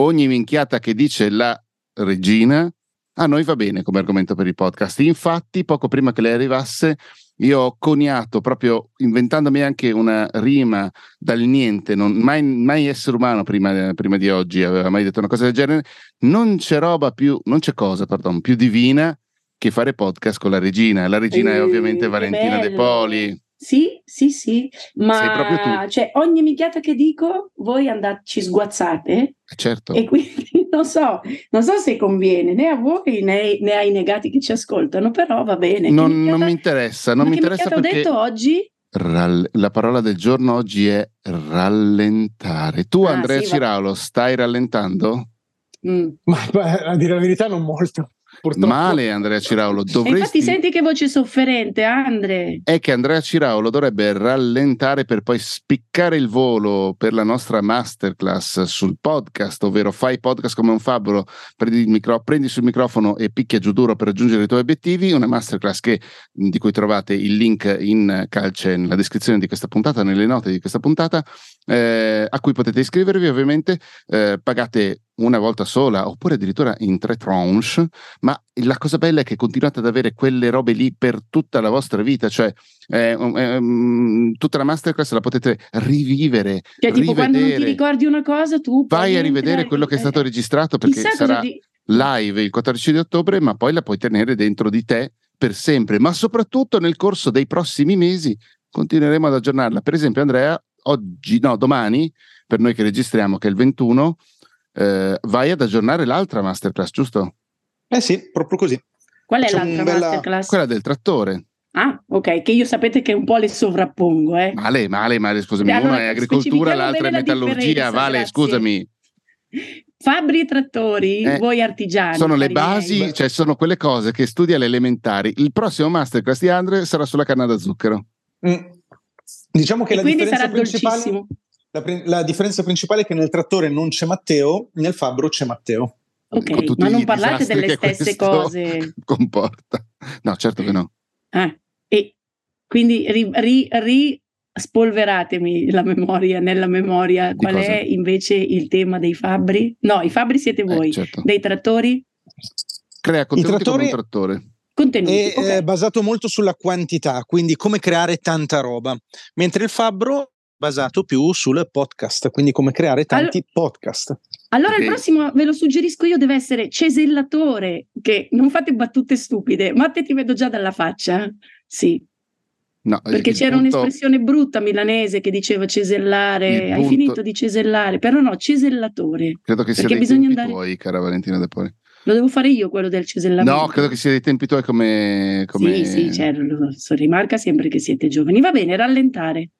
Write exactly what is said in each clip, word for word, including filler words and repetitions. ogni minchiata che dice la regina a noi va bene come argomento per il podcast. Infatti poco prima che lei arrivasse io ho coniato, proprio inventandomi anche una rima dal niente, non, mai, mai essere umano prima, prima di oggi aveva mai detto una cosa del genere, non c'è roba più, non c'è cosa, pardon, più divina che fare podcast con la regina. La regina e, è ovviamente Valentina De Poli. Sì, sì, sì, ma cioè, ogni minchiata che dico voi andateci sguazzate. Eh, certo. E quindi non so, non so se conviene né a voi né, né ai negati che ci ascoltano, però va bene. Non, minchiata, non mi interessa, non mi interessa perché ho detto oggi. Rall- la parola del giorno oggi è rallentare. Tu, ah, Andrea sì, Ciraolo, stai rallentando? Mm. Ma beh, a dire la verità non molto. Purtroppo. Male Andrea Ciraolo, dovresti... e infatti senti che voce sofferente, Andre. È che Andrea Ciraolo dovrebbe rallentare per poi spiccare il volo per la nostra masterclass sul podcast, ovvero fai podcast come un fabbro, prendi, il micro... prendi sul microfono e picchia giù duro per raggiungere i tuoi obiettivi, una masterclass che, di cui trovate il link in calce nella descrizione di questa puntata, nelle note di questa puntata, eh, a cui potete iscrivervi ovviamente, eh, pagate una volta sola oppure addirittura in tre tranche, ma la cosa bella è che continuate ad avere quelle robe lì per tutta la vostra vita, cioè eh, eh, tutta la masterclass la potete rivivere, cioè tipo rivedere. Quando non ti ricordi una cosa tu vai a rivedere quello che è stato registrato, perché chissà sarà ti... live il quattordici di ottobre, ma poi la puoi tenere dentro di te per sempre, ma soprattutto nel corso dei prossimi mesi continueremo ad aggiornarla. Per esempio Andrea oggi, no domani per noi che registriamo, che è il ventuno, Uh, vai ad aggiornare l'altra masterclass, giusto? Eh sì, proprio così. Qual è C'è l'altra bella... masterclass? Quella del trattore. Ah, ok, che io sapete che un po' le sovrappongo, eh. Male, male, male, scusami, allora, una è agricoltura, l'altra è metallurgia, la Vale, grazie. Scusami. Fabbri e trattori, eh, voi artigiani. Sono le basi, miei. Cioè sono quelle cose che studi alle elementari. Il prossimo masterclass di Andre sarà sulla canna da zucchero. Mm. Diciamo che e la quindi differenza sarà principale... dolcissimo. La, la differenza principale è che nel trattore non c'è Matteo, nel fabbro c'è Matteo. Ok, ma non parlate delle stesse cose. Comporta. No, certo che no. Ah, e quindi ri, ri, ri spolveratemi la memoria, nella memoria. Di qual cosa? È invece il tema dei fabbri? No, i fabbri siete voi, eh, certo. Dei trattori? Crea contenuti come un trattore. Contenuti, è, okay. È basato molto sulla quantità, quindi come creare tanta roba. Mentre il fabbro basato più sul podcast, quindi come creare tanti All- podcast. Allora okay. Il prossimo ve lo suggerisco io, deve essere cesellatore, che non fate battute stupide, ma te ti vedo già dalla faccia, sì. No, perché c'era punto... un'espressione brutta milanese che diceva cesellare, il hai punto... finito di cesellare, però no, cesellatore. Credo che sia dei tempi andare... tuoi, cara Valentina De Poli. Lo devo fare io quello del cesellamento. No, credo che sia dei tempi tuoi come... come... Sì, sì, cioè, lo so, rimarca sempre che siete giovani. Va bene, rallentare.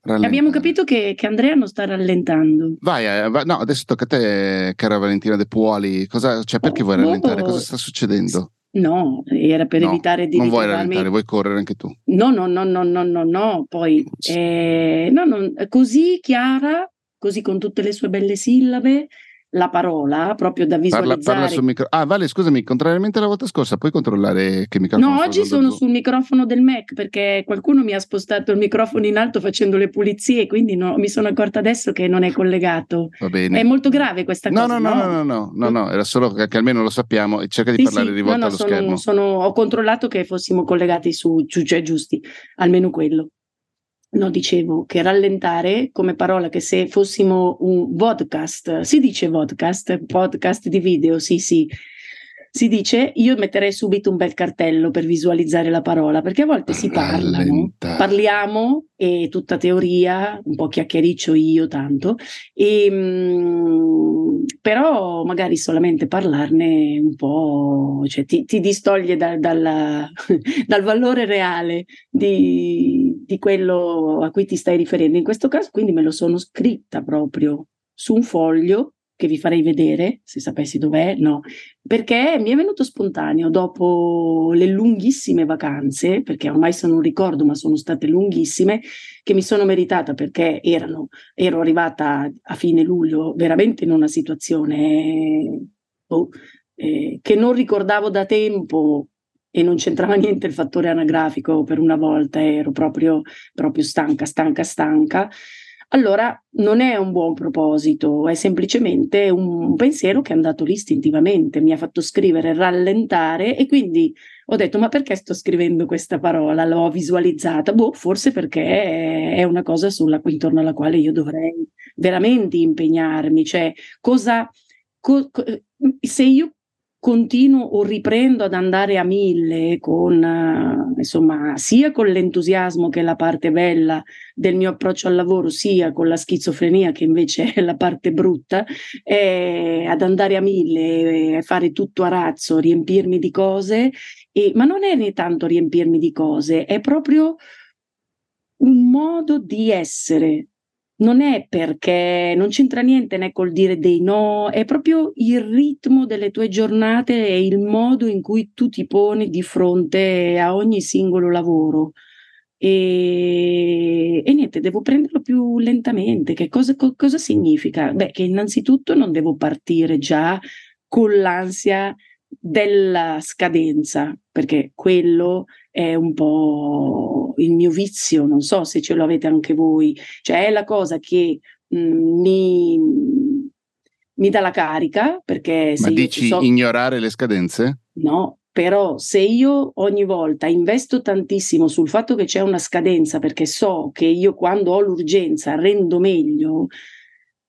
Rallentare. Abbiamo capito che, che Andrea non sta rallentando. Vai, va, no, adesso tocca a te, cara Valentina De Poli. Cosa, cioè, perché oh, vuoi rallentare? Oh, cosa sta succedendo? No, era per no, evitare di. Non ritrovarmi... vuoi rallentare, vuoi correre anche tu. No, no, no, no, no, no, no. Poi eh, no, no, così chiara, così con tutte le sue belle sillabe, la parola proprio da visualizzare. Parla, parla sul micro... Ah, Vale, scusami, contrariamente alla volta scorsa, puoi controllare che microfono? No, oggi sono sul microfono del Mac perché qualcuno mi ha spostato il microfono in alto facendo le pulizie, quindi no, mi sono accorta adesso che non è collegato. Va bene. È molto grave questa no, cosa. No, no, no, no, no, no, no, era solo che almeno lo sappiamo e cerca di sì, parlare sì, rivolto no, no, allo sono, schermo. Sono, ho controllato che fossimo collegati su, cioè giusti, almeno quello. No, dicevo che rallentare come parola che se fossimo un podcast, si dice podcast, podcast di video, sì sì, si dice, io metterei subito un bel cartello per visualizzare la parola, perché a volte si parla, no? Parliamo, e tutta teoria, un po' chiacchiericcio io tanto, e, mh, però magari solamente parlarne un po', cioè ti, ti distoglie da, dalla, dal valore reale di... di quello a cui ti stai riferendo in questo caso, quindi me lo sono scritta proprio su un foglio che vi farei vedere, se sapessi dov'è, no, perché mi è venuto spontaneo dopo le lunghissime vacanze, perché ormai sono un ricordo, ma sono state lunghissime, che mi sono meritata perché erano, ero arrivata a fine luglio veramente in una situazione oh, eh, che non ricordavo da tempo, e non c'entrava niente il fattore anagrafico, per una volta ero proprio, proprio stanca, stanca, stanca, allora non è un buon proposito, è semplicemente un pensiero che è andato lì istintivamente, mi ha fatto scrivere rallentare e quindi ho detto ma perché sto scrivendo questa parola, l'ho visualizzata, boh, forse perché è una cosa sulla, intorno alla quale io dovrei veramente impegnarmi, cioè cosa, co, se io continuo o riprendo ad andare a mille con, insomma, sia con l'entusiasmo che è la parte bella del mio approccio al lavoro, sia con la schizofrenia che invece è la parte brutta, eh, ad andare a mille, eh, fare tutto a razzo, riempirmi di cose, e, ma non è né tanto riempirmi di cose, è proprio un modo di essere. Non è perché, non c'entra niente né col dire dei no, è proprio il ritmo delle tue giornate e il modo in cui tu ti poni di fronte a ogni singolo lavoro. E, e niente, devo prenderlo più lentamente. Che cosa, co- cosa significa? Beh, che innanzitutto non devo partire già con l'ansia della scadenza, perché quello è un po' il mio vizio, non so se ce lo avete anche voi, cioè è la cosa che mh, mi, mi dà la carica, perché se ma io dici so... ignorare le scadenze? No, però se io ogni volta investo tantissimo sul fatto che c'è una scadenza, perché so che io quando ho l'urgenza rendo meglio.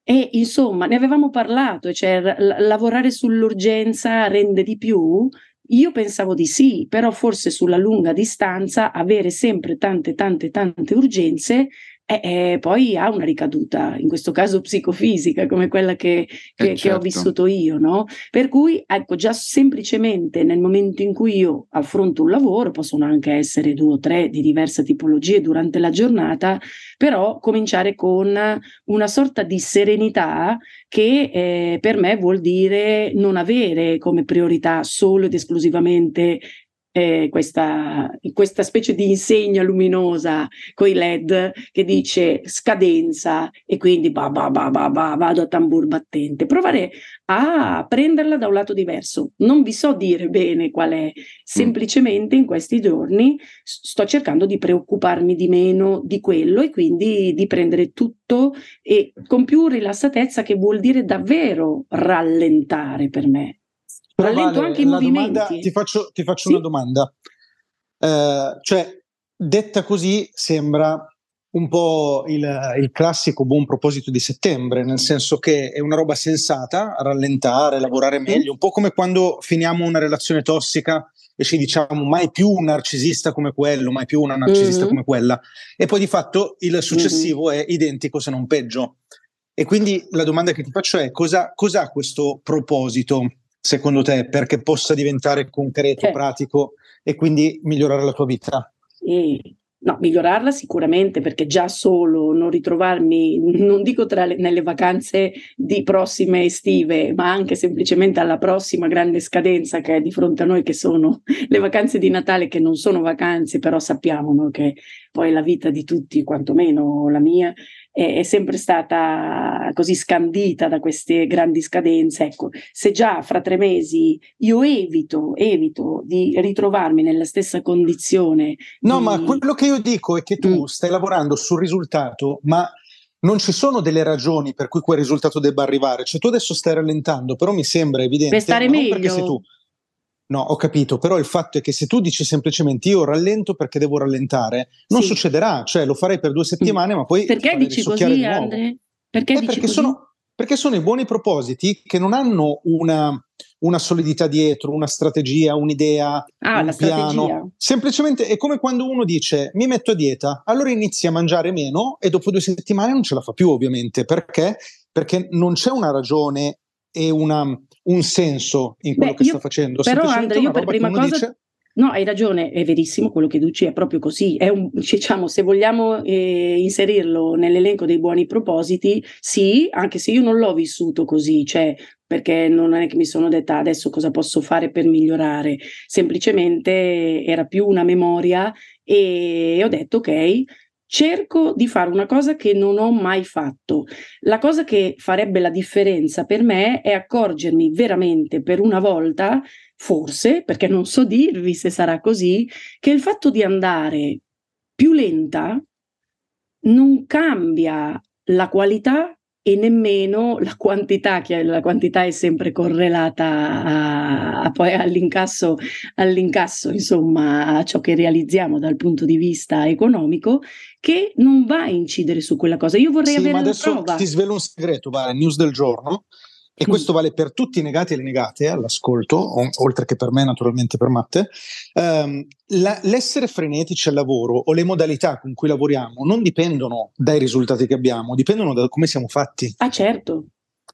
E insomma, ne avevamo parlato, cioè l- lavorare sull'urgenza rende di più? Io pensavo di sì, però forse sulla lunga distanza avere sempre tante, tante, tante urgenze eh, eh, poi ha una ricaduta, in questo caso psicofisica, come quella che, che, eh certo. che ho vissuto io, no? Per cui, ecco, già semplicemente nel momento in cui io affronto un lavoro, possono anche essere due o tre di diverse tipologie durante la giornata, però cominciare con una sorta di serenità che eh, per me vuol dire non avere come priorità solo ed esclusivamente Eh, questa, questa specie di insegna luminosa coi L E D che dice scadenza e quindi bah bah bah bah bah, vado a tambur battente, provare a prenderla da un lato diverso. Non vi so dire bene qual è, semplicemente in questi giorni sto cercando di preoccuparmi di meno di quello e quindi di prendere tutto e con più rilassatezza, che vuol dire davvero rallentare per me. Però rallento anche i movimenti. Domanda, ti faccio, ti faccio sì? una domanda. Eh, cioè, detta così sembra un po' il, il classico buon proposito di settembre, nel senso che è una roba sensata, rallentare, lavorare meglio, un po' come quando finiamo una relazione tossica e ci diciamo mai più un narcisista come quello, mai più una narcisista mm-hmm. come quella. E poi di fatto il successivo mm-hmm. è identico, se non peggio. E quindi la domanda che ti faccio è cosa, cosa ha questo proposito, secondo te, perché possa diventare concreto, eh. pratico e quindi migliorare la tua vita? E, no, migliorarla sicuramente, perché già solo non ritrovarmi, non dico tra le, nelle vacanze di prossime estive, ma anche semplicemente alla prossima grande scadenza che è di fronte a noi, che sono le vacanze di Natale, che non sono vacanze, però sappiamo, no, che poi la vita di tutti, quantomeno la mia, è sempre stata così scandita da queste grandi scadenze. Ecco, se già fra tre mesi io evito, evito di ritrovarmi nella stessa condizione. No, di... ma quello che io dico è che tu mm. stai lavorando sul risultato, ma non ci sono delle ragioni per cui quel risultato debba arrivare. Cioè, tu adesso stai rallentando, però mi sembra evidente. Per stare meglio. Perché sei tu. No, ho capito, però il fatto è che se tu dici semplicemente io rallento perché devo rallentare, non sì. succederà, cioè lo farei per due settimane, mm. ma poi perché dici così, Andre? Perché eh, dici perché così? Sono, perché sono i buoni propositi che non hanno una, una solidità dietro, una strategia, un'idea, ah, un la piano. Strategia. Semplicemente è come quando uno dice mi metto a dieta, allora inizi a mangiare meno e dopo due settimane non ce la fa più, ovviamente, perché? Perché non c'è una ragione e una un senso in quello Beh, che io, sto facendo. Però Andrea, io per prima cosa dice... no, hai ragione, è verissimo quello che dici, è proprio così, è un, diciamo, se vogliamo eh, inserirlo nell'elenco dei buoni propositi, sì, anche se io non l'ho vissuto così, cioè perché non è che mi sono detta adesso cosa posso fare per migliorare, semplicemente era più una memoria e ho detto ok, cerco di fare una cosa che non ho mai fatto. La cosa che farebbe la differenza per me è accorgermi veramente per una volta, forse, perché non so dirvi se sarà così, che il fatto di andare più lenta non cambia la qualità e nemmeno la quantità, che la quantità è sempre correlata a, a poi all'incasso, all'incasso, insomma, a ciò che realizziamo dal punto di vista economico, che non va a incidere su quella cosa. Io vorrei sì, avere ma adesso una prova. Ti svelo un segreto, va, news del giorno, e questo vale per tutti i negati e le negate all'ascolto, oltre che per me naturalmente, per Matte. Um, la, l'essere frenetici al lavoro o le modalità con cui lavoriamo non dipendono dai risultati che abbiamo, dipendono da come siamo fatti. Ah certo,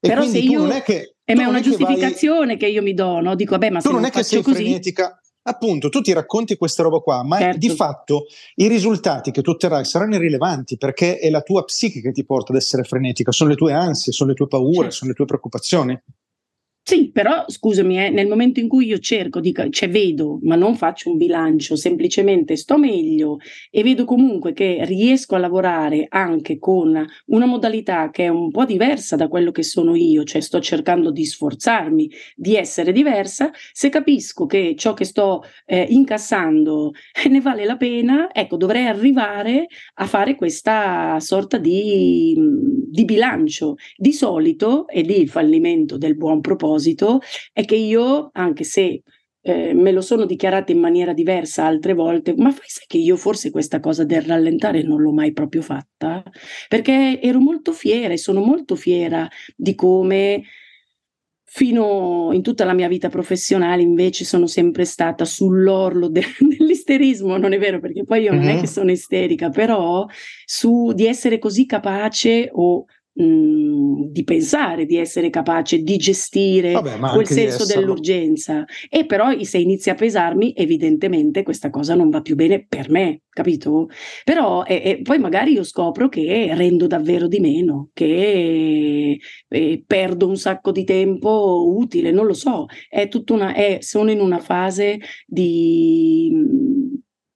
e però se io… non è che, e ma è una giustificazione che, vai, che io mi do, no? Dico, beh, ma se non, non è che sei così… frenetica… Appunto, tu ti racconti questa roba qua, ma certo. Di fatto i risultati che tu otterrai saranno irrilevanti, perché è la tua psiche che ti porta ad essere frenetica, sono le tue ansie, sono le tue paure, certo. Sono le tue preoccupazioni. Sì, però scusami, eh, nel momento in cui io cerco, dico, cioè vedo, ma non faccio un bilancio, semplicemente sto meglio e vedo comunque che riesco a lavorare anche con una modalità che è un po' diversa da quello che sono io, cioè sto cercando di sforzarmi, di essere diversa, se capisco che ciò che sto eh, incassando ne vale la pena, ecco, dovrei arrivare a fare questa sorta di, di bilancio. Di solito, ed il fallimento del buon proposito, è che io, anche se eh, me lo sono dichiarata in maniera diversa altre volte, ma fai sai che io forse questa cosa del rallentare non l'ho mai proprio fatta, perché ero molto fiera e sono molto fiera di come fino in tutta la mia vita professionale invece sono sempre stata sull'orlo de- dell'isterismo, non è vero, perché poi io mm-hmm. non è che sono isterica, però su di essere così capace o Mm, di pensare, di essere capace di gestire Vabbè, quel senso dell'urgenza, e però se inizia a pesarmi evidentemente questa cosa non va più bene per me, capito? Però e, e poi magari io scopro che rendo davvero di meno, che e, perdo un sacco di tempo utile, non lo so, è tutta una, è, sono in una fase di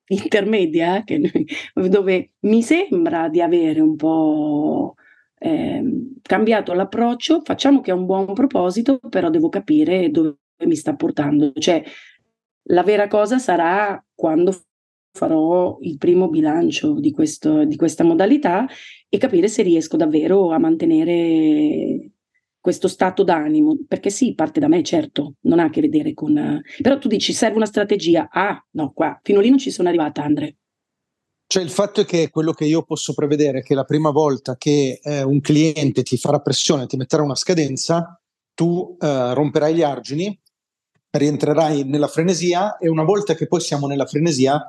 intermedia che, dove mi sembra di avere un po' Eh, cambiato l'approccio, facciamo che è un buon proposito, però devo capire dove mi sta portando, cioè la vera cosa sarà quando farò il primo bilancio di, questo, di questa modalità e capire se riesco davvero a mantenere questo stato d'animo, perché sì, parte da me, certo, non ha a che vedere con… Però tu dici serve una strategia, ah no, qua fino lì non ci sono arrivata, Andre. Cioè il fatto è che quello che io posso prevedere è che la prima volta che eh, un cliente ti farà pressione, ti metterà una scadenza, tu eh, romperai gli argini, rientrerai nella frenesia, e una volta che poi siamo nella frenesia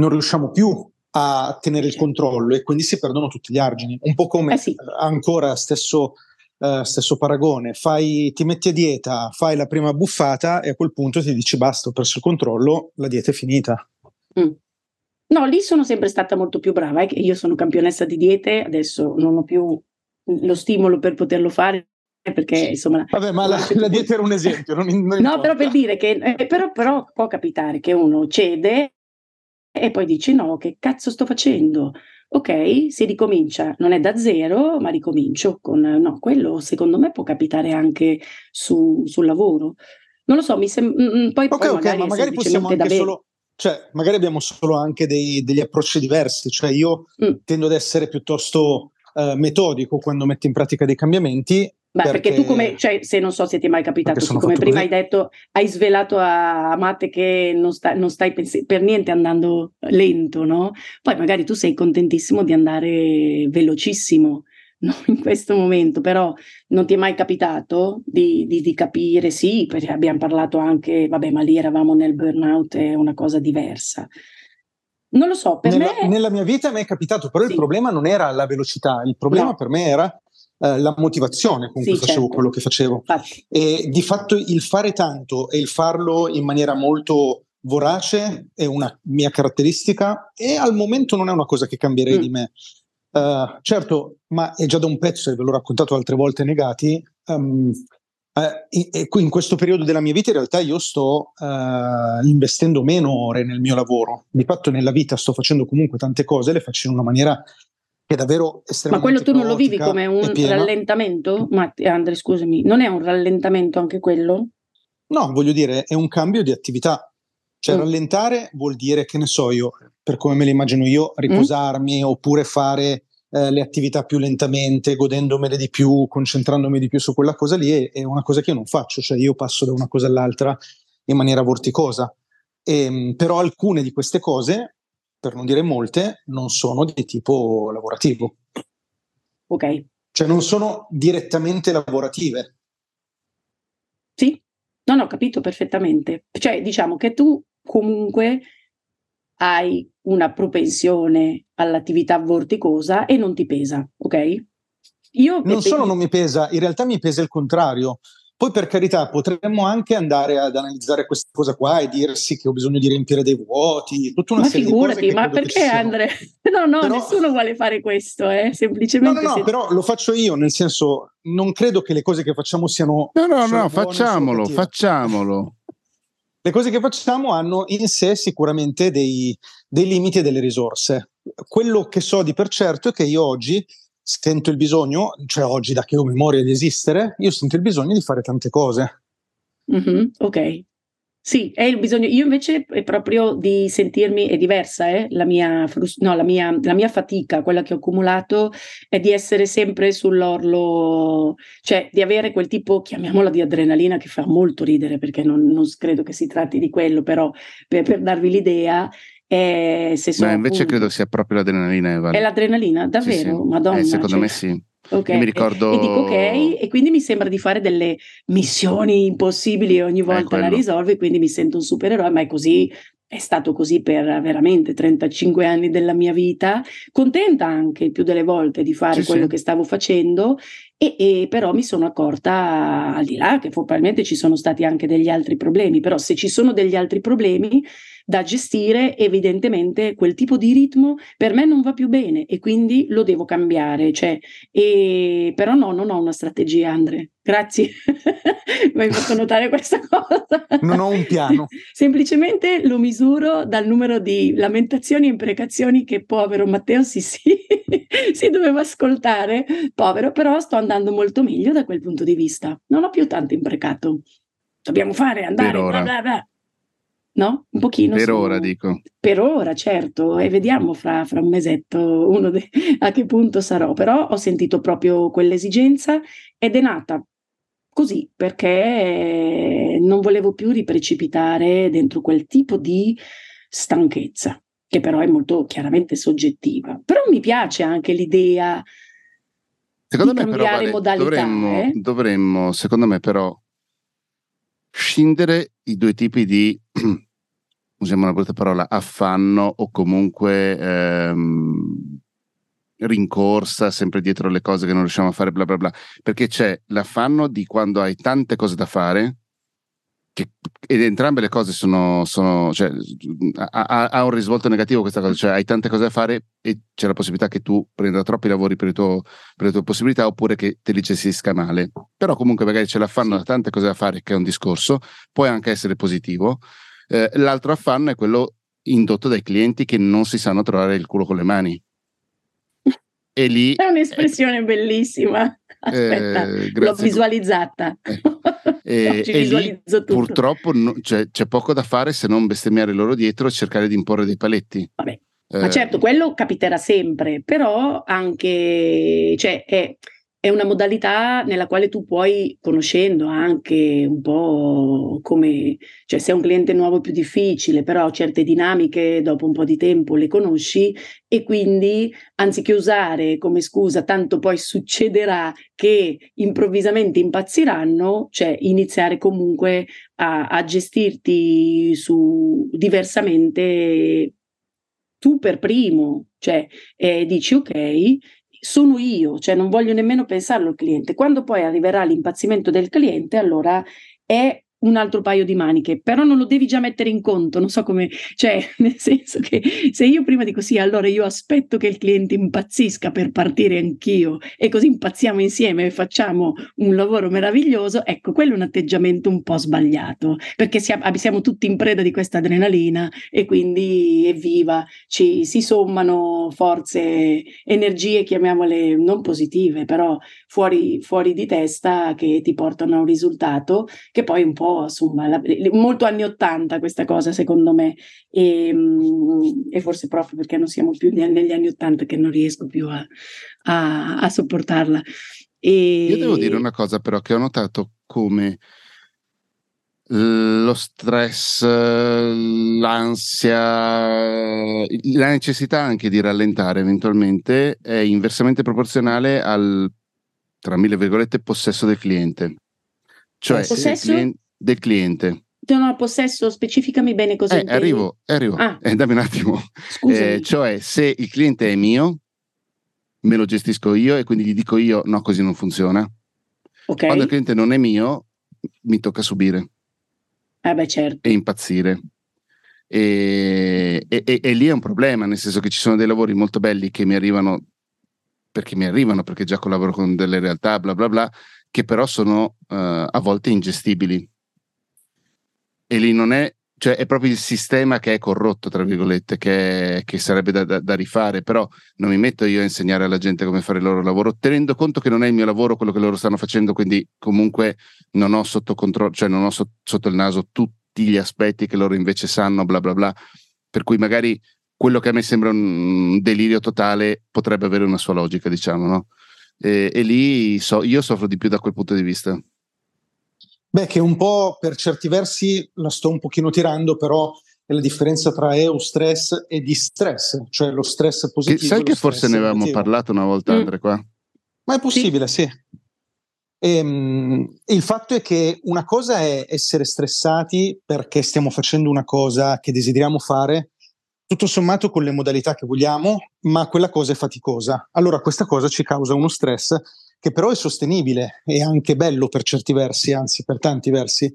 non riusciamo più a tenere il controllo e quindi si perdono tutti gli argini. Un po' come eh sì. ancora stesso, eh, stesso paragone, fai, ti metti a dieta, fai la prima buffata e a quel punto ti dici basta, ho perso il controllo, la dieta è finita. Mm. No, lì sono sempre stata molto più brava, eh? Io sono campionessa di diete, adesso non ho più lo stimolo per poterlo fare, perché insomma… Vabbè, ma la, la dieta era un esempio, non, non No, però per dire che… Eh, però, però può capitare che uno cede e poi dice no, che cazzo sto facendo? Ok, si ricomincia, non è da zero, ma ricomincio con… No, quello secondo me può capitare anche su, sul lavoro. Non lo so, mi sem- mh, poi, okay, poi okay, magari… Ok, ma magari possiamo anche solo… Cioè, magari abbiamo solo anche dei, degli approcci diversi, cioè io mm. tendo ad essere piuttosto eh, metodico quando metto in pratica dei cambiamenti. Ma perché, perché tu come, cioè se non so se ti è mai capitato, tu come prima così. hai detto, hai svelato a Matte che non, sta, non stai pens- per niente andando lento, no? Poi magari tu sei contentissimo di andare velocissimo, no? In questo momento, però non ti è mai capitato di, di, di capire, sì, perché abbiamo parlato anche, vabbè, ma lì eravamo nel burnout, è una cosa diversa. Non lo so, per nella, me… Nella mia vita mi è capitato, però sì. Il problema non era la velocità, il problema no. per me era eh, la motivazione con sì, cui facevo certo. quello che facevo. Infatti. E di fatto il fare tanto e il farlo in maniera molto… vorace è una mia caratteristica e al momento non è una cosa che cambierei mm. di me. Uh, certo, ma è già da un pezzo e ve l'ho raccontato altre volte negati, um, eh, e, in questo periodo della mia vita in realtà io sto uh, investendo meno ore nel mio lavoro, di fatto nella vita sto facendo comunque tante cose, le faccio in una maniera che è davvero estremamente… Ma quello tu non lo vivi come un rallentamento? Ma, Andre, scusami, non è un rallentamento anche quello? No, voglio dire, è un cambio di attività. Cioè mm. rallentare vuol dire, che ne so io, per come me lo immagino io, riposarmi mm. oppure fare eh, le attività più lentamente, godendomele di più, concentrandomi di più su quella cosa lì, è, è una cosa che io non faccio, cioè io passo da una cosa all'altra in maniera vorticosa. E, però alcune di queste cose, per non dire molte, non sono di tipo lavorativo. Ok. Cioè non sono direttamente lavorative. Sì, non ho capito perfettamente. Cioè diciamo che tu comunque hai una propensione all'attività vorticosa e non ti pesa, ok? Io non solo non mi pesa, in realtà mi pesa il contrario. Poi per carità potremmo anche andare ad analizzare questa cosa qua e dirsi che ho bisogno di riempire dei vuoti, tutta una ma serie figurati, di cose. Ma figurati, ma perché Andrea? No, no, però, nessuno vuole fare questo, eh? Semplicemente. No, no, no se... però lo faccio io, nel senso non credo che le cose che facciamo siano. No, no, no, facciamolo, facciamolo. Le cose che facciamo hanno in sé sicuramente dei, dei limiti e delle risorse. Quello che so di per certo è che io oggi sento il bisogno, cioè oggi da che ho memoria di esistere, io sento il bisogno di fare tante cose. Mm-hmm, ok, sì, è il bisogno. Io invece è proprio di sentirmi, è diversa, eh? la, mia frust- no, la, mia, la mia fatica, quella che ho accumulato, è di essere sempre sull'orlo, cioè di avere quel tipo, chiamiamola di adrenalina, che fa molto ridere, perché non, non credo che si tratti di quello, però per, per darvi l'idea. Eh, se sono no, invece appunto... credo sia proprio l'adrenalina, vale. È l'adrenalina? Davvero? Sì, sì. Madonna, eh, secondo cioè... me sì. Okay. Io mi ricordo... e dico ok, e quindi mi sembra di fare delle missioni impossibili e ogni volta la risolvo, e quindi mi sento un supereroe, ma è così, è stato così per veramente trentacinque anni della mia vita, contenta anche più delle volte di fare sì, quello sì. che stavo facendo, e, e però mi sono accorta, al di là che probabilmente ci sono stati anche degli altri problemi, però se ci sono degli altri problemi da gestire, evidentemente quel tipo di ritmo per me non va più bene e quindi lo devo cambiare, cioè, e... però no, non ho una strategia, Andre, grazie, mi hai fatto notare questa cosa. Non ho un piano. Semplicemente lo misuro dal numero di lamentazioni e imprecazioni che povero Matteo si, si, si doveva ascoltare, povero, però sto andando molto meglio da quel punto di vista, non ho più tanto imprecato, dobbiamo fare, andare, bla bla bla. No? Un pochino. Per sono... ora dico. Per ora, certo, e vediamo fra, fra un mesetto uno de... a che punto sarò, però ho sentito proprio quell'esigenza ed è nata così, perché non volevo più riprecipitare dentro quel tipo di stanchezza, che però è molto chiaramente soggettiva. Però mi piace anche l'idea secondo di me cambiare però, vale, modalità. Dovremmo, eh? dovremmo, secondo me però, scindere i due tipi di, usiamo una brutta parola, affanno o comunque ehm, rincorsa sempre dietro le cose che non riusciamo a fare, bla bla bla, perché c'è l'affanno di quando hai tante cose da fare, che, ed entrambe le cose sono, sono cioè, ha, ha un risvolto negativo questa cosa, cioè hai tante cose da fare e c'è la possibilità che tu prenda troppi lavori per, il tuo, per le tue possibilità, oppure che te li gestisca male, però comunque magari c'è l'affanno da tante cose da fare, che è un discorso, può anche essere positivo. Eh, l'altro affanno è quello indotto dai clienti che non si sanno trovare il culo con le mani, e lì è un'espressione eh, bellissima, aspetta, eh, l'ho visualizzata, eh. eh, no, ci e visualizzo lì, tutto. Purtroppo no, cioè, c'è poco da fare se non bestemmiare loro dietro e cercare di imporre dei paletti. Vabbè. Eh. Ma certo, quello capiterà sempre, però anche cioè è È una modalità nella quale tu puoi, conoscendo anche un po' come, cioè se è un cliente nuovo è più difficile, però certe dinamiche dopo un po' di tempo le conosci, e quindi anziché usare come scusa tanto poi succederà che improvvisamente impazziranno, cioè iniziare comunque a, a gestirti su diversamente tu per primo, cioè eh, dici ok, sono io, cioè non voglio nemmeno pensarlo al cliente. Quando poi arriverà l'impazzimento del cliente, allora è un altro paio di maniche, però non lo devi già mettere in conto, non so come, cioè nel senso che se io prima dico sì, allora io aspetto che il cliente impazzisca per partire anch'io e così impazziamo insieme e facciamo un lavoro meraviglioso, ecco, quello è un atteggiamento un po' sbagliato, perché siamo tutti in preda di questa adrenalina e quindi evviva, ci si sommano forze, energie, chiamiamole non positive, però fuori, fuori di testa, che ti portano a un risultato che poi un po' po', insomma, la, molto anni ottanta questa cosa, secondo me, e, e forse proprio perché non siamo più negli anni ottanta che non riesco più a, a, a sopportarla. E... Io devo dire una cosa però, che ho notato come lo stress, l'ansia, la necessità anche di rallentare eventualmente è inversamente proporzionale al, tra mille virgolette, possesso del cliente. Cioè, possesso? Clien- del cliente. No, possesso, specificami bene cosa eh, intendi. Arrivo, arrivo. Ah. Eh, dammi un attimo. Eh, cioè, se il cliente è mio, me lo gestisco io e quindi gli dico io, no, così non funziona. Okay. Quando il cliente non è mio, mi tocca subire. Eh beh, certo. E impazzire e, e, e, e lì è un problema, nel senso che ci sono dei lavori molto belli che mi arrivano perché mi arrivano, perché già collaboro con delle realtà bla bla bla, che però sono uh, a volte ingestibili, e lì non è, cioè è proprio il sistema che è corrotto, tra virgolette, che, è, che sarebbe da, da, da rifare, però non mi metto io a insegnare alla gente come fare il loro lavoro, tenendo conto che non è il mio lavoro quello che loro stanno facendo, quindi comunque non ho sotto controllo, cioè non ho so- sotto il naso tutti gli aspetti che loro invece sanno, bla bla bla, per cui magari quello che a me sembra un delirio totale potrebbe avere una sua logica, diciamo, no? E, e lì so- io soffro di più da quel punto di vista. Beh, che un po' per certi versi la sto un pochino tirando, però è la differenza tra eustress e distress, cioè lo stress positivo. Che, sai che forse ne avevamo negativo. parlato una volta, mm. Andrea, qua? Ma è possibile, sì. sì. E, um, il fatto è che una cosa è essere stressati perché stiamo facendo una cosa che desideriamo fare, tutto sommato con le modalità che vogliamo, ma quella cosa è faticosa. Allora questa cosa ci causa uno stress che però è sostenibile e anche bello per certi versi, anzi per tanti versi.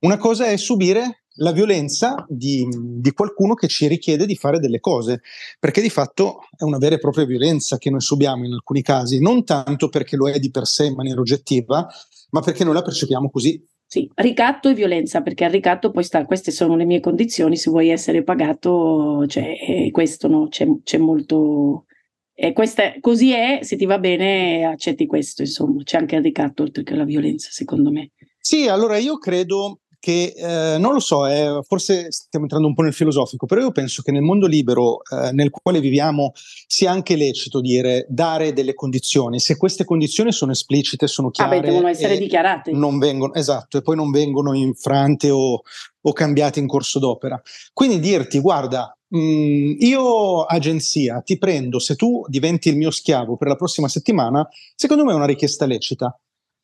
Una cosa è subire la violenza di, di qualcuno che ci richiede di fare delle cose, perché di fatto è una vera e propria violenza che noi subiamo in alcuni casi, non tanto perché lo è di per sé in maniera oggettiva, ma perché noi la percepiamo così. Sì, ricatto e violenza, perché al ricatto poi sta, queste sono le mie condizioni, se vuoi essere pagato, cioè, eh, questo no, c'è, c'è molto... E questa, così è, se ti va bene accetti questo, insomma, c'è anche il ricatto oltre che la violenza, secondo me. Sì, allora io credo che, eh, non lo so, eh, forse stiamo entrando un po' nel filosofico, però io penso che nel mondo libero eh, nel quale viviamo sia anche lecito dire, dare delle condizioni, se queste condizioni sono esplicite, sono chiare. Ah beh, devono essere dichiarate. Non vengono, esatto, e poi non vengono infrante o, o cambiate in corso d'opera. Quindi dirti, guarda, Mm, io agenzia ti prendo se tu diventi il mio schiavo per la prossima settimana, secondo me è una richiesta lecita.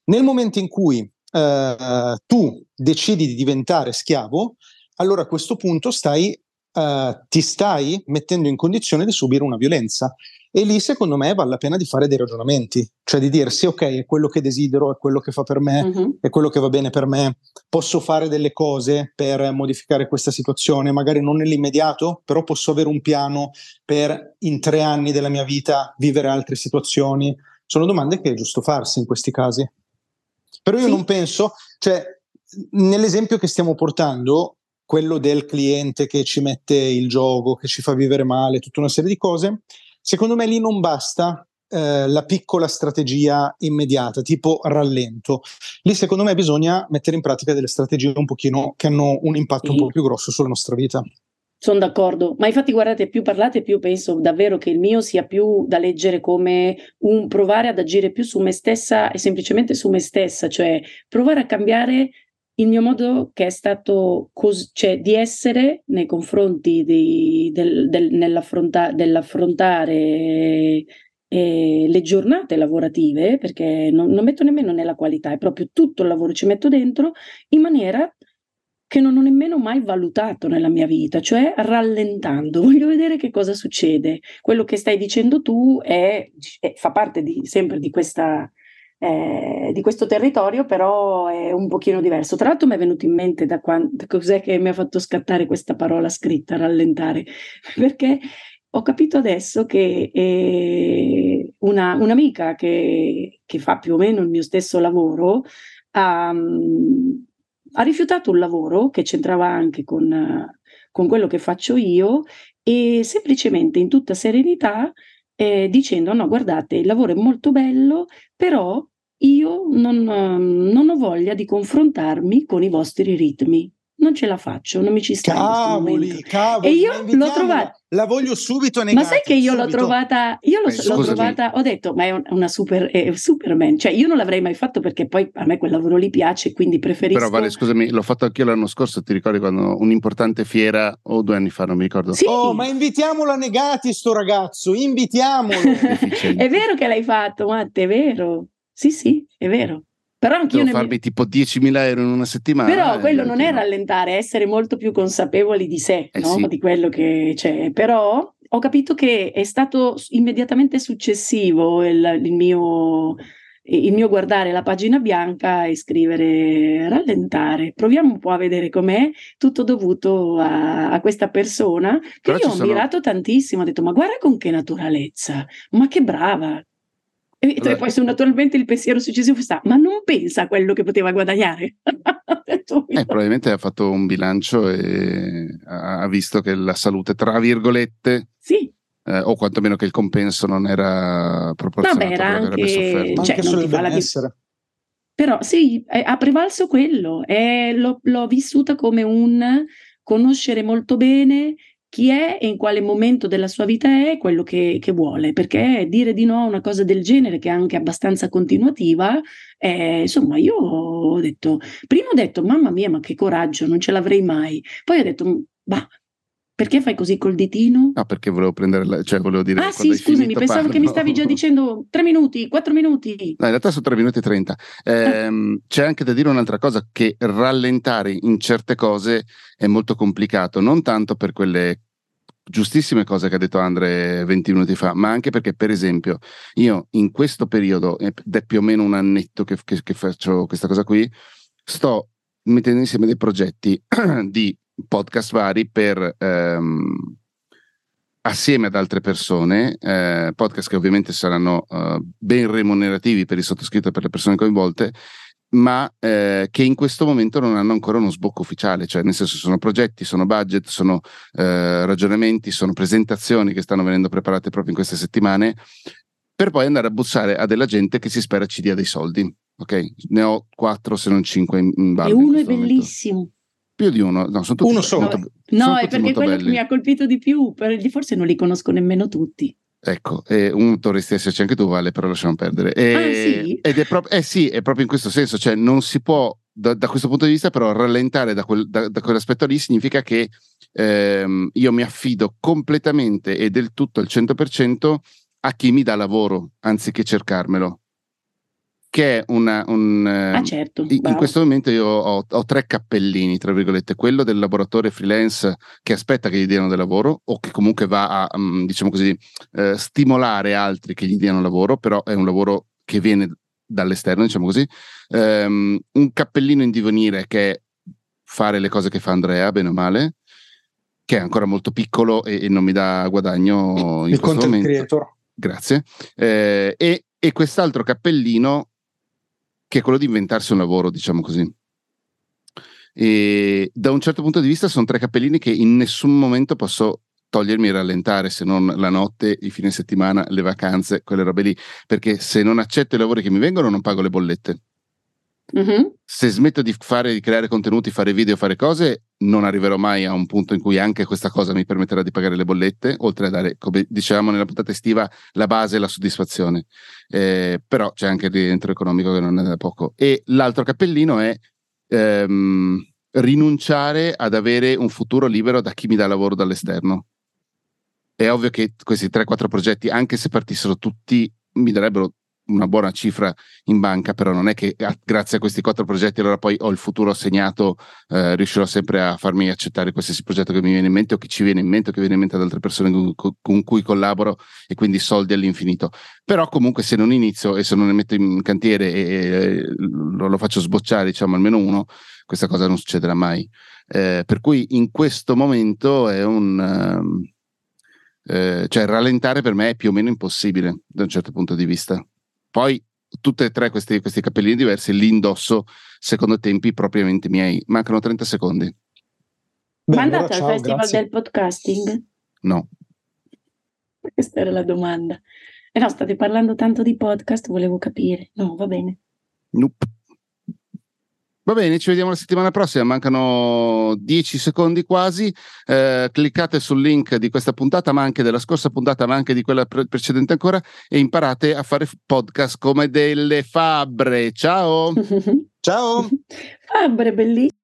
Nel momento in cui eh, tu decidi di diventare schiavo, allora a questo punto stai, eh, ti stai mettendo in condizione di subire una violenza, e lì secondo me vale la pena di fare dei ragionamenti, cioè di dirsi ok, è quello che desidero, è quello che fa per me, mm-hmm. è quello che va bene per me, posso fare delle cose per modificare questa situazione, magari non nell'immediato, però posso avere un piano per in tre anni della mia vita vivere altre situazioni. Sono domande che è giusto farsi in questi casi, però io sì. non penso, cioè nell'esempio che stiamo portando, quello del cliente che ci mette il gioco, che ci fa vivere male, tutta una serie di cose, secondo me lì non basta eh, la piccola strategia immediata, tipo rallento. Lì secondo me bisogna mettere in pratica delle strategie un pochino che hanno un impatto sì. un po' più grosso sulla nostra vita. Sono d'accordo, ma infatti guardate, più parlate più penso davvero che il mio sia più da leggere come un provare ad agire più su me stessa e semplicemente su me stessa, cioè provare a cambiare il mio modo che è stato cos- cioè di essere nei confronti di, del, del, nell'affronta- dell'affrontare eh, le giornate lavorative, perché non, non metto nemmeno nella qualità, è proprio tutto il lavoro ci metto dentro, in maniera che non ho nemmeno mai valutato nella mia vita, cioè rallentando, voglio vedere che cosa succede. Quello che stai dicendo tu è, è, fa parte di, sempre di questa... Eh, di questo territorio, però è un pochino diverso. Tra l'altro mi è venuto in mente da quando, cos'è che mi ha fatto scattare questa parola scritta, rallentare, perché ho capito adesso che eh, una, un'amica che, che fa più o meno il mio stesso lavoro ha, ha rifiutato un lavoro che c'entrava anche con, con quello che faccio io, e semplicemente in tutta serenità Eh, dicendo no, guardate, il lavoro è molto bello, però io non, non ho voglia di confrontarmi con i vostri ritmi. Non ce la faccio, non mi ci sta. Cavoli, cavoli. E io l'ho trovata. La voglio subito negare. Ma sai che io subito. l'ho trovata, io l'ho, Beh, l'ho trovata, ho detto, ma è una super, è Superman. Cioè io non l'avrei mai fatto perché poi a me quel lavoro lì piace, quindi preferisco. Però Vale, scusami, l'ho fatto anch'io l'anno scorso, ti ricordi quando un'importante fiera o oh, due anni fa, non mi ricordo. Sì. Oh, ma invitiamolo a Negati sto ragazzo, invitiamolo. È vero che l'hai fatto, Matte, è vero. Sì, sì, è vero. Però anch'io devo farmi mia... tipo diecimila euro in una settimana. Però quello non è rallentare, è essere molto più consapevoli di sé, eh no? Sì. Di quello che c'è. Però ho capito che è stato immediatamente successivo il, il mio... il mio guardare la pagina bianca e scrivere rallentare, proviamo un po' a vedere com'è, tutto dovuto a, a questa persona che Però io ho ammirato sono... tantissimo, ho detto ma guarda con che naturalezza, ma che brava. E allora, poi se naturalmente il pensiero successivo sta, ma non pensa a quello che poteva guadagnare. eh, probabilmente ha fatto un bilancio e ha visto che la salute, tra virgolette, sì. eh, o quantomeno che il compenso non era proporzionato. Vabbè, era anche, cioè, anche non ti fa la differenza. Però sì, eh, ha prevalso quello, eh, l'ho, l'ho vissuta come un conoscere molto bene chi è e in quale momento della sua vita è quello che, che vuole, perché dire di no a una cosa del genere che è anche abbastanza continuativa, eh, insomma io ho detto, prima ho detto mamma mia ma che coraggio, non ce l'avrei mai, poi ho detto bah, perché fai così col ditino? No, perché volevo prendere, la, cioè volevo dire... Ah sì, scusami, pensavo parlo. che mi stavi già dicendo tre minuti, quattro minuti. No, in realtà sono tre minuti e trenta. Ehm, ah. C'è anche da dire un'altra cosa, che rallentare in certe cose è molto complicato, non tanto per quelle giustissime cose che ha detto Andre venti minuti fa, ma anche perché, per esempio, io in questo periodo, ed è più o meno un annetto che, che, che faccio questa cosa qui, sto mettendo insieme dei progetti di... podcast vari per ehm, assieme ad altre persone, eh, podcast che ovviamente saranno eh, ben remunerativi per il sottoscritto e per le persone coinvolte, ma eh, che in questo momento non hanno ancora uno sbocco ufficiale, cioè nel senso sono progetti, sono budget, sono eh, ragionamenti, sono presentazioni che stanno venendo preparate proprio in queste settimane, per poi andare a bussare a della gente che si spera ci dia dei soldi. Ok, ne ho quattro se non cinque in, in ballo. E uno è bellissimo. Momento. Più di uno, no, sono tutti uno solo. No, no, è perché quello belli. Che mi ha colpito di più, forse non li conosco nemmeno tutti. Ecco, eh, un dovresti esserci anche tu, Vale, però lasciamo perdere. E, ah, sì? Ed è pro- eh sì, è proprio in questo senso, cioè non si può, da, da questo punto di vista, però rallentare da, quel, da, da quell'aspetto lì significa che ehm, io mi affido completamente e del tutto al cento per cento a chi mi dà lavoro, anziché cercarmelo. Che è una un, ah, certo, in, in questo momento io ho, ho tre cappellini, tra virgolette, quello del lavoratore freelance che aspetta che gli diano del lavoro o che comunque va a um, diciamo così eh, stimolare altri che gli diano lavoro, però è un lavoro che viene dall'esterno, diciamo così, um, un cappellino in divenire che è fare le cose che fa Andrea, bene o male, che è ancora molto piccolo e, e non mi dà guadagno il, in il questo momento creator. Grazie eh, e, e quest'altro cappellino che è quello di inventarsi un lavoro, diciamo così. E da un certo punto di vista sono tre cappellini che in nessun momento posso togliermi e rallentare, se non la notte, i fine settimana, le vacanze, quelle robe lì, perché se non accetto i lavori che mi vengono non pago le bollette. Mm-hmm. Se smetto di fare, di creare contenuti, fare video, fare cose, non arriverò mai a un punto in cui anche questa cosa mi permetterà di pagare le bollette, oltre a dare, come dicevamo nella puntata estiva, la base e la soddisfazione, eh, però c'è anche il rientro economico che non è da poco. E l'altro cappellino è ehm, rinunciare ad avere un futuro libero da chi mi dà lavoro dall'esterno. È ovvio che questi tre quattro progetti, anche se partissero tutti, mi darebbero una buona cifra in banca, però non è che grazie a questi quattro progetti allora poi ho il futuro assegnato, eh, riuscirò sempre a farmi accettare qualsiasi progetto che mi viene in mente o che ci viene in mente o che viene in mente ad altre persone con cui collaboro, e quindi soldi all'infinito. Però comunque se non inizio e se non ne metto in cantiere e, e lo, lo faccio sbocciare, diciamo, almeno uno, questa cosa non succederà mai, eh, per cui in questo momento è un um, eh, cioè rallentare per me è più o meno impossibile da un certo punto di vista. Poi tutte e tre questi, questi cappellini diversi li indosso secondo tempi propriamente miei. Mancano trenta secondi. Beh, ma andate allora, al ciao, festival grazie. Del podcasting? No. Questa era la domanda. Eh no, state parlando tanto di podcast, volevo capire. No, va bene. Nope. Va bene, ci vediamo la settimana prossima, mancano dieci secondi quasi, eh, cliccate sul link di questa puntata, ma anche della scorsa puntata, ma anche di quella pre- precedente ancora, e imparate a fare podcast come delle fabbre. Ciao! Ciao! Fabbre, bellissimo!